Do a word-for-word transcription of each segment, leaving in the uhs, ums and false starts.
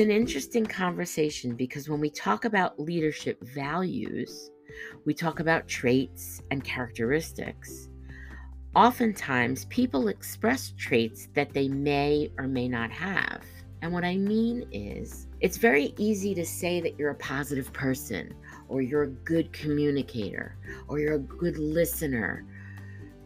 It's an interesting conversation because when we talk about leadership values, we talk about traits and characteristics. Oftentimes, people express traits that they may or may not have. And what I mean is, it's very easy to say that you're a positive person, or you're a good communicator, or you're a good listener,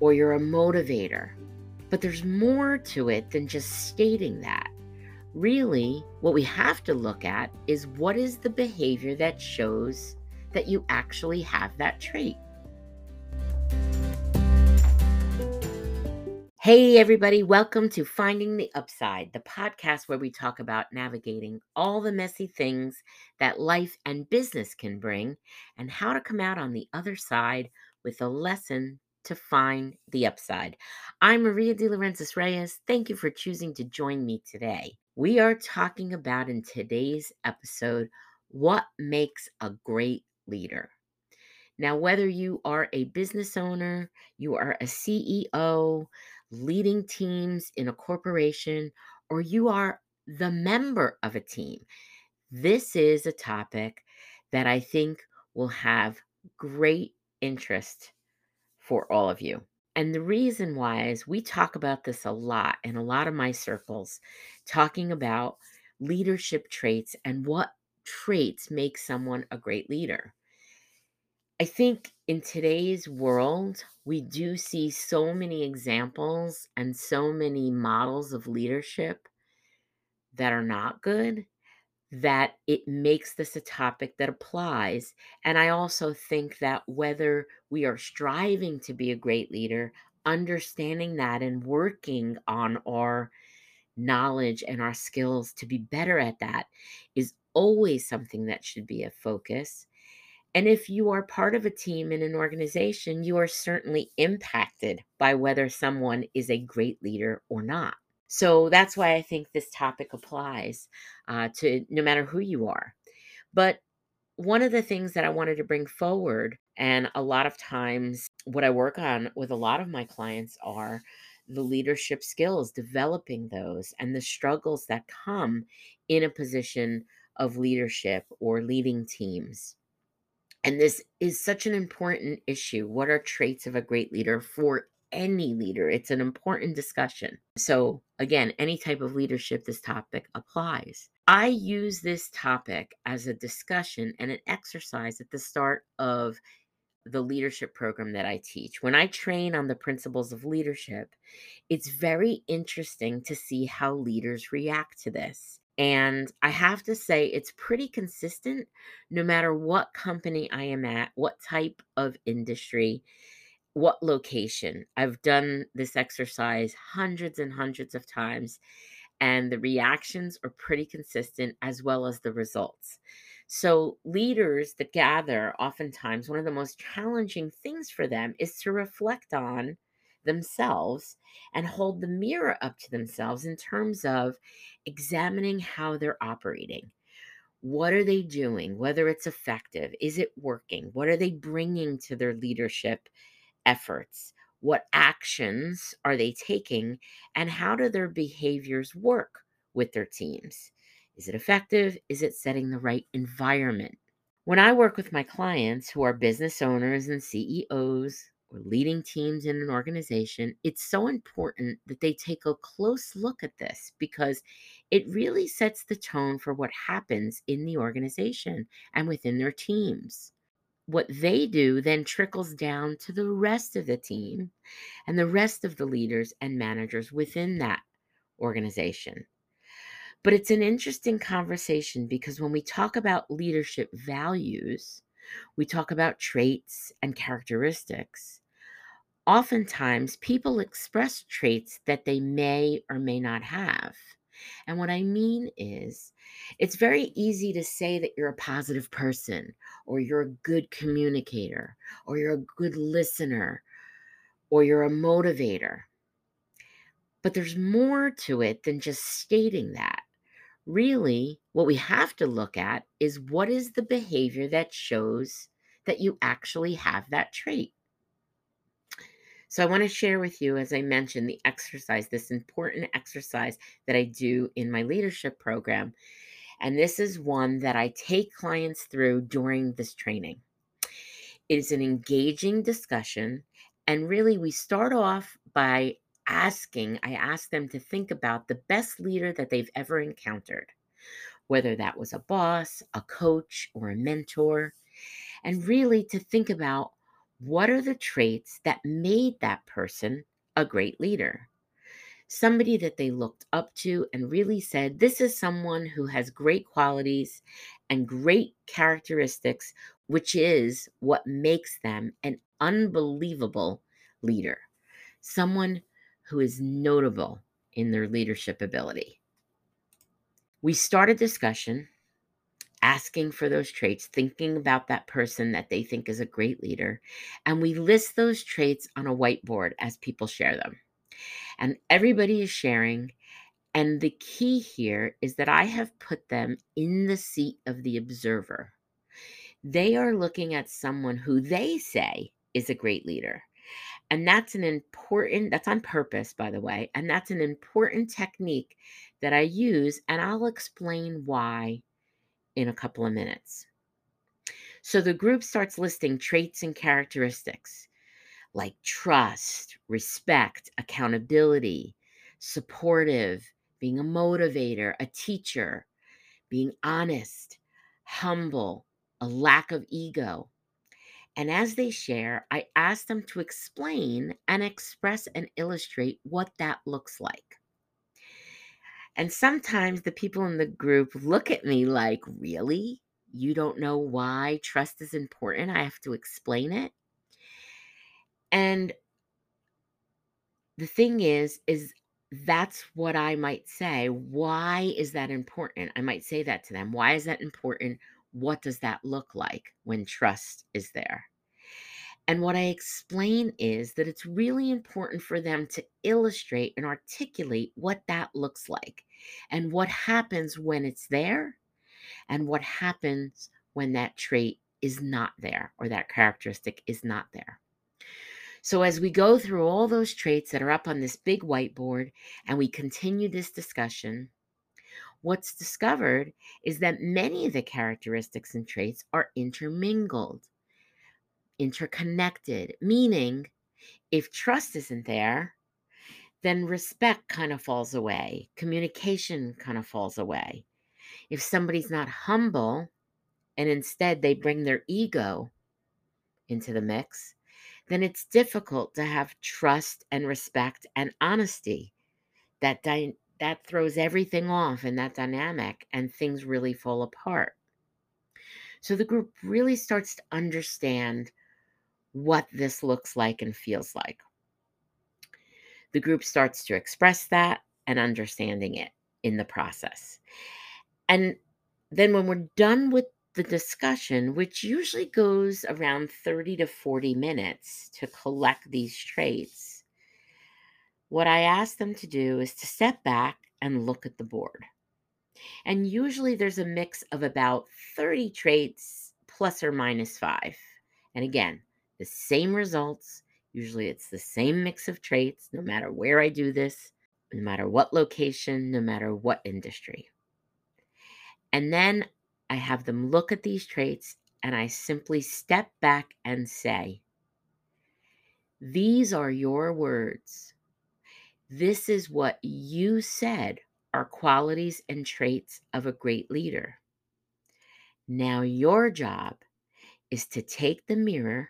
or you're a motivator. But there's more to it than just stating that. Really, what we have to look at is what is the behavior that shows that you actually have that trait. Hey everybody, welcome to Finding the Upside, the podcast where we talk about navigating all the messy things that life and business can bring and how to come out on the other side with a lesson to find the upside. I'm Maria DeLorenzo Reyes. Thank you for choosing to join me today. We are talking about in today's episode, what makes a great leader? Now, whether you are a business owner, you are a C E O, leading teams in a corporation, or you are the member of a team. This is a topic that I think will have great interest for all of you. And the reason why is we talk about this a lot in a lot of my circles, talking about leadership traits and what traits make someone a great leader. I think in today's world, we do see so many examples and so many models of leadership that are not good, that it makes this a topic that applies. And I also think that whether we are striving to be a great leader, understanding that and working on our knowledge and our skills to be better at that is always something that should be a focus. And if you are part of a team in an organization, you are certainly impacted by whether someone is a great leader or not. So that's why I think this topic applies uh, to no matter who you are. But one of the things that I wanted to bring forward, and a lot of times what I work on with a lot of my clients are the leadership skills, developing those, and the struggles that come in a position of leadership or leading teams. And this is such an important issue. What are traits of a great leader for any leader? It's an important discussion. So again, any type of leadership, this topic applies. I use this topic as a discussion and an exercise at the start of the leadership program that I teach. When I train on the principles of leadership, it's very interesting to see how leaders react to this. And I have to say, it's pretty consistent no matter what company I am at, what type of industry, what location. I've done this exercise hundreds and hundreds of times, and the reactions are pretty consistent as well as the results. So leaders that gather, oftentimes, one of the most challenging things for them is to reflect on themselves and hold the mirror up to themselves in terms of examining how they're operating. What are they doing? Whether it's effective, is it working? What are they bringing to their leadership efforts? What actions are they taking? And how do their behaviors work with their teams? Is it effective? Is it setting the right environment? When I work with my clients who are business owners and C E Os, or leading teams in an organization, it's so important that they take a close look at this because it really sets the tone for what happens in the organization and within their teams. What they do then trickles down to the rest of the team and the rest of the leaders and managers within that organization. But it's an interesting conversation because when we talk about leadership values, we talk about traits and characteristics. Oftentimes, people express traits that they may or may not have. And what I mean is, it's very easy to say that you're a positive person, or you're a good communicator, or you're a good listener, or you're a motivator. But there's more to it than just stating that. Really, what we have to look at is what is the behavior that shows that you actually have that trait. So I want to share with you, as I mentioned, the exercise, this important exercise that I do in my leadership program. And this is one that I take clients through during this training. It is an engaging discussion. And really, we start off by asking, I ask them to think about the best leader that they've ever encountered, whether that was a boss, a coach, or a mentor, and really to think about what are the traits that made that person a great leader. Somebody that they looked up to and really said, this is someone who has great qualities and great characteristics, which is what makes them an unbelievable leader. Someone who is notable in their leadership ability. We start a discussion asking for those traits, thinking about that person that they think is a great leader, and we list those traits on a whiteboard as people share them. And everybody is sharing, and the key here is that I have put them in the seat of the observer. They are looking at someone who they say is a great leader. And that's an important, that's on purpose, by the way, and that's an important technique that I use, and I'll explain why in a couple of minutes. So the group starts listing traits and characteristics like trust, respect, accountability, supportive, being a motivator, a teacher, being honest, humble, a lack of ego. And as they share, I ask them to explain and express and illustrate what that looks like. And sometimes the people in the group look at me like, really? You don't know why trust is important? I have to explain it? And the thing is, is that's what I might say. Why is that important? I might say that to them. Why is that important? What does that look like when trust is there? And what I explain is that it's really important for them to illustrate and articulate what that looks like and what happens when it's there and what happens when that trait is not there or that characteristic is not there. So as we go through all those traits that are up on this big whiteboard and we continue this discussion, what's discovered is that many of the characteristics and traits are intermingled, interconnected, meaning if trust isn't there, then respect kind of falls away, communication kind of falls away. If somebody's not humble and instead they bring their ego into the mix, then it's difficult to have trust and respect and honesty. That dy- That throws everything off in that dynamic and things really fall apart. So the group really starts to understand what this looks like and feels like. The group starts to express that and understanding it in the process. And then when we're done with the discussion, which usually goes around thirty to forty minutes to collect these traits, what I ask them to do is to step back and look at the board. And usually there's a mix of about thirty traits plus or minus five. And again, the same results. Usually it's the same mix of traits, no matter where I do this, no matter what location, no matter what industry. And then I have them look at these traits and I simply step back and say, these are your words. This is what you said are qualities and traits of a great leader. Now your job is to take the mirror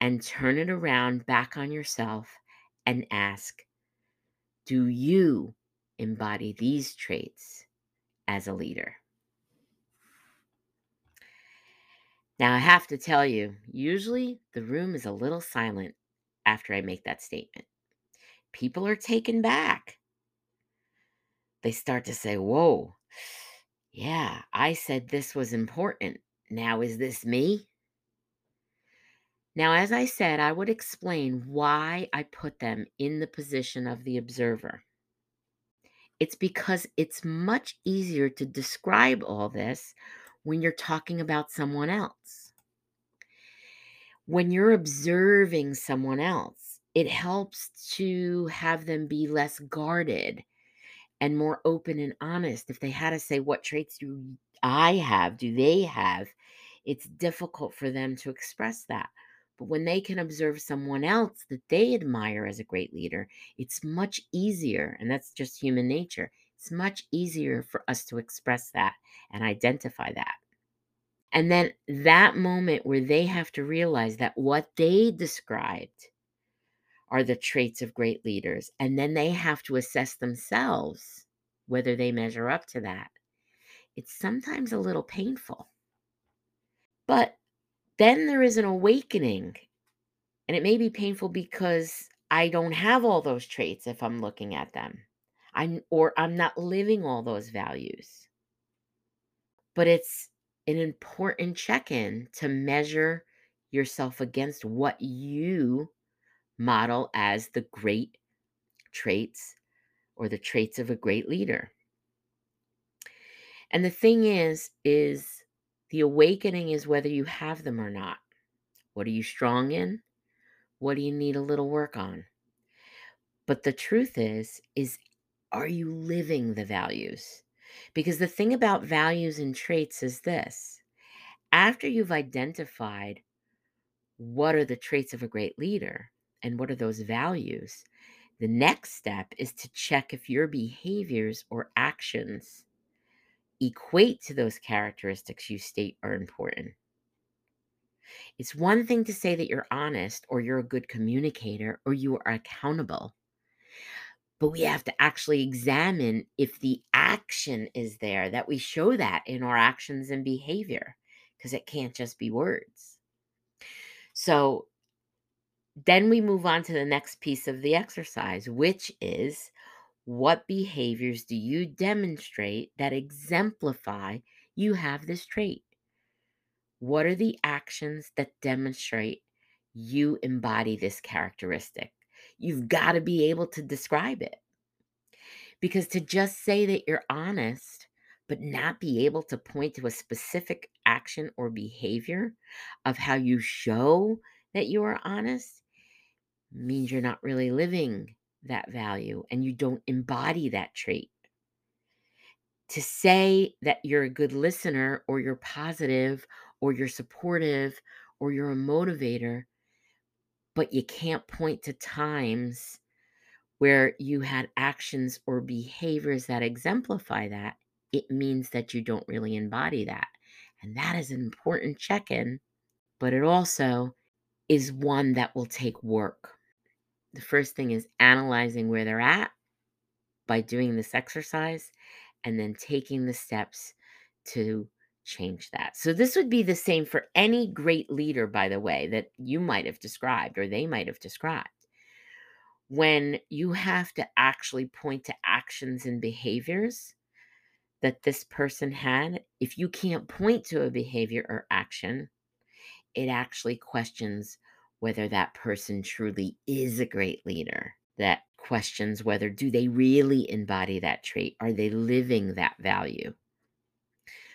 and turn it around back on yourself and ask, do you embody these traits as a leader? Now I have to tell you, usually the room is a little silent after I make that statement. People are taken back. They start to say, whoa, yeah, I said this was important. Now is this me? Now, as I said, I would explain why I put them in the position of the observer. It's because it's much easier to describe all this when you're talking about someone else. When you're observing someone else, it helps to have them be less guarded and more open and honest. If they had to say, what traits do I have, do they have, it's difficult for them to express that. But when they can observe someone else that they admire as a great leader, it's much easier, and that's just human nature, it's much easier for us to express that and identify that. And then that moment where they have to realize that what they described are the traits of great leaders, and then they have to assess themselves whether they measure up to that, it's sometimes a little painful. But then there is an awakening, and it may be painful because I don't have all those traits if I'm looking at them, I'm or I'm not living all those values. But it's an important check-in to measure yourself against what you model as the great traits or the traits of a great leader. And the thing is, is the awakening is whether you have them or not. What are you strong in? What do you need a little work on? But the truth is, is are you living the values? Because the thing about values and traits is this. After you've identified what are the traits of a great leader and what are those values, the next step is to check if your behaviors or actions equate to those characteristics you state are important. It's one thing to say that you're honest or you're a good communicator or you are accountable, but we have to actually examine if the action is there, that we show that in our actions and behavior, because it can't just be words. So then we move on to the next piece of the exercise, which is, what behaviors do you demonstrate that exemplify you have this trait? What are the actions that demonstrate you embody this characteristic? You've got to be able to describe it. Because to just say that you're honest, but not be able to point to a specific action or behavior of how you show that you are honest, means you're not really living that value and you don't embody that trait. To say that you're a good listener or you're positive or you're supportive or you're a motivator, but you can't point to times where you had actions or behaviors that exemplify that, it means that you don't really embody that. And that is an important check-in, but it also is one that will take work. The first thing is analyzing where they're at by doing this exercise and then taking the steps to change that. So this would be the same for any great leader, by the way, that you might have described or they might have described. When you have to actually point to actions and behaviors that this person had, if you can't point to a behavior or action, it actually questions whether that person truly is a great leader. That questions whether, do they really embody that trait? Are they living that value?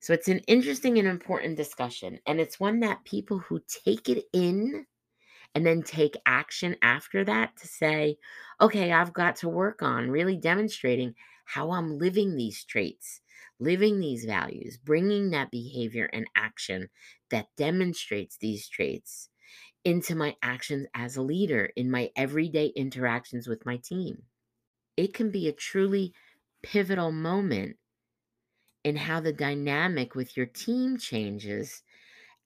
So it's an interesting and important discussion. And it's one that people who take it in and then take action after that to say, okay, I've got to work on really demonstrating how I'm living these traits, living these values, bringing that behavior and action that demonstrates these traits into my actions as a leader, in my everyday interactions with my team. It can be a truly pivotal moment in how the dynamic with your team changes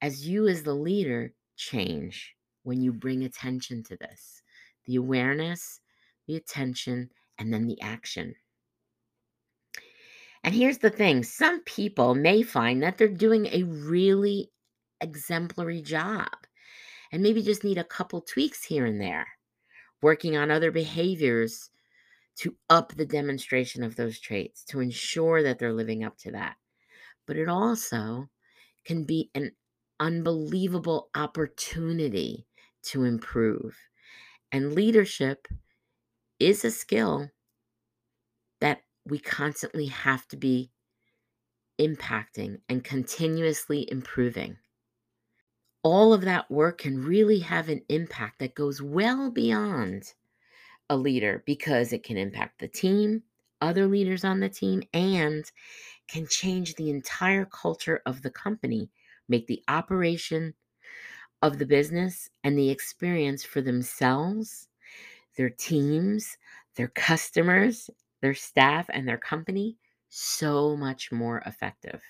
as you as the leader change when you bring attention to this. The awareness, the attention, and then the action. And here's the thing. Some people may find that they're doing a really exemplary job, and maybe just need a couple tweaks here and there, working on other behaviors to up the demonstration of those traits, to ensure that they're living up to that. But it also can be an unbelievable opportunity to improve. And leadership is a skill that we constantly have to be impacting and continuously improving. All of that work can really have an impact that goes well beyond a leader, because it can impact the team, other leaders on the team, and can change the entire culture of the company, make the operation of the business and the experience for themselves, their teams, their customers, their staff, and their company so much more effective.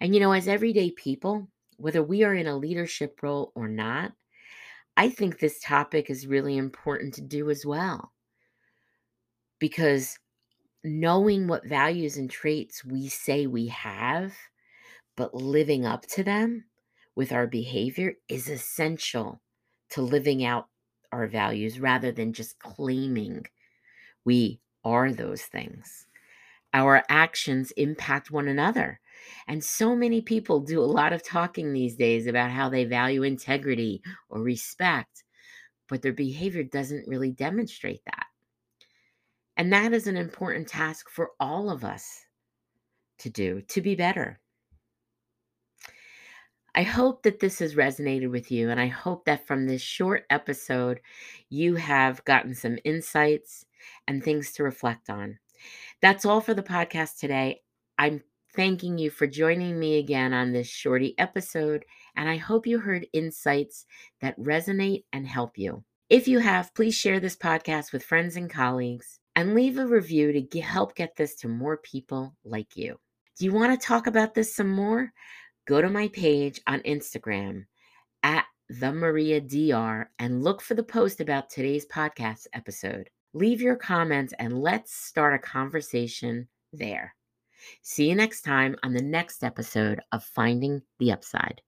And you know, as everyday people, whether we are in a leadership role or not, I think this topic is really important to do as well. Because knowing what values and traits we say we have, but living up to them with our behavior is essential to living out our values rather than just claiming we are those things. Our actions impact one another. And so many people do a lot of talking these days about how they value integrity or respect, but their behavior doesn't really demonstrate that. And that is an important task for all of us to do, to be better. I hope that this has resonated with you, and I hope that from this short episode, you have gotten some insights and things to reflect on. That's all for the podcast today. I'm thanking you for joining me again on this shorty episode, and I hope you heard insights that resonate and help you. If you have, please share this podcast with friends and colleagues and leave a review to g- help get this to more people like you. Do you want to talk about this some more? Go to my page on Instagram at the Maria D R and look for the post about today's podcast episode. Leave your comments and let's start a conversation there. See you next time on the next episode of Finding the Upside.